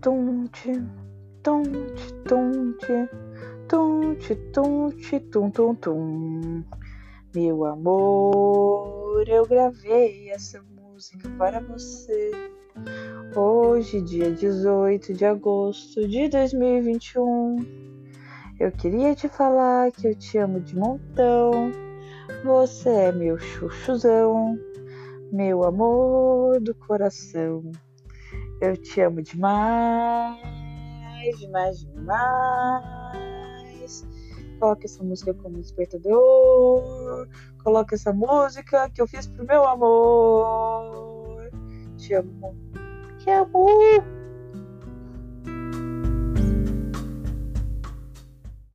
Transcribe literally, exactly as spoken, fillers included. tonte, tonte, tonte, tonte, tonte, tum, tum, tum. Meu amor, eu gravei essa música para você. Hoje, dia dezoito de agosto de dois mil e vinte e um, eu queria te falar que eu te amo de montão. Você é meu chuchuzão, meu amor do coração. Eu te amo demais, demais, demais. Coloque essa música como despertador. Coloque essa música que eu fiz pro meu amor. Te amo. Te amo.